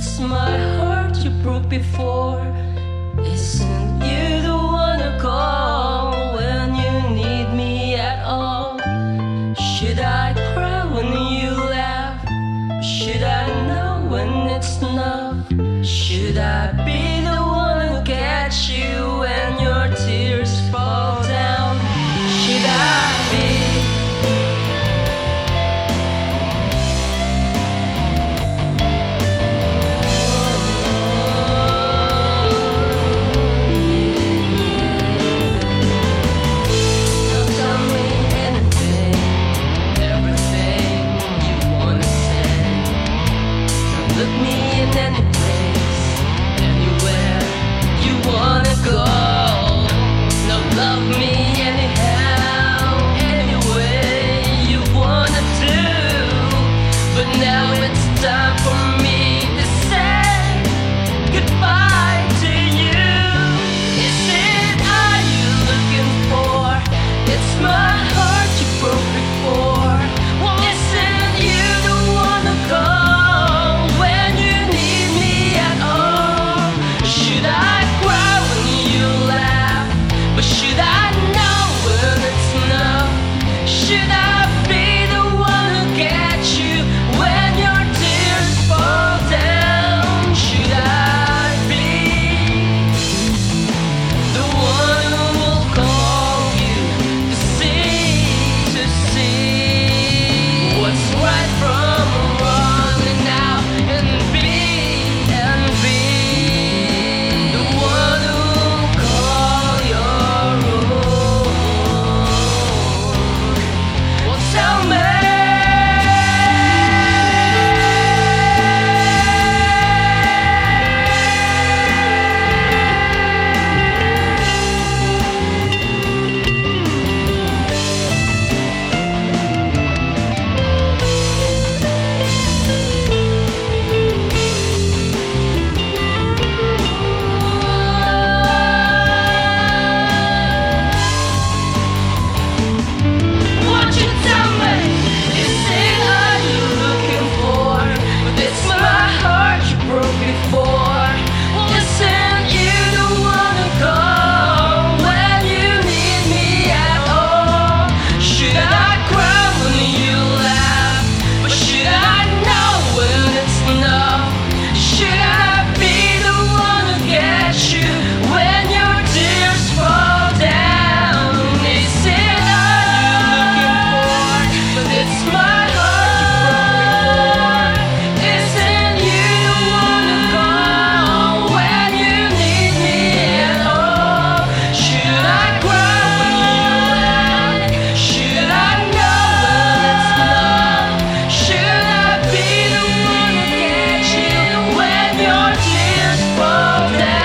That's my heart you broke before. Isn't you the one to call when you need me at all? Should I cry when you laugh? Should I know when it's enough? Should I be the one who catch you when your tears fall down? Should I be? Your tears fall down.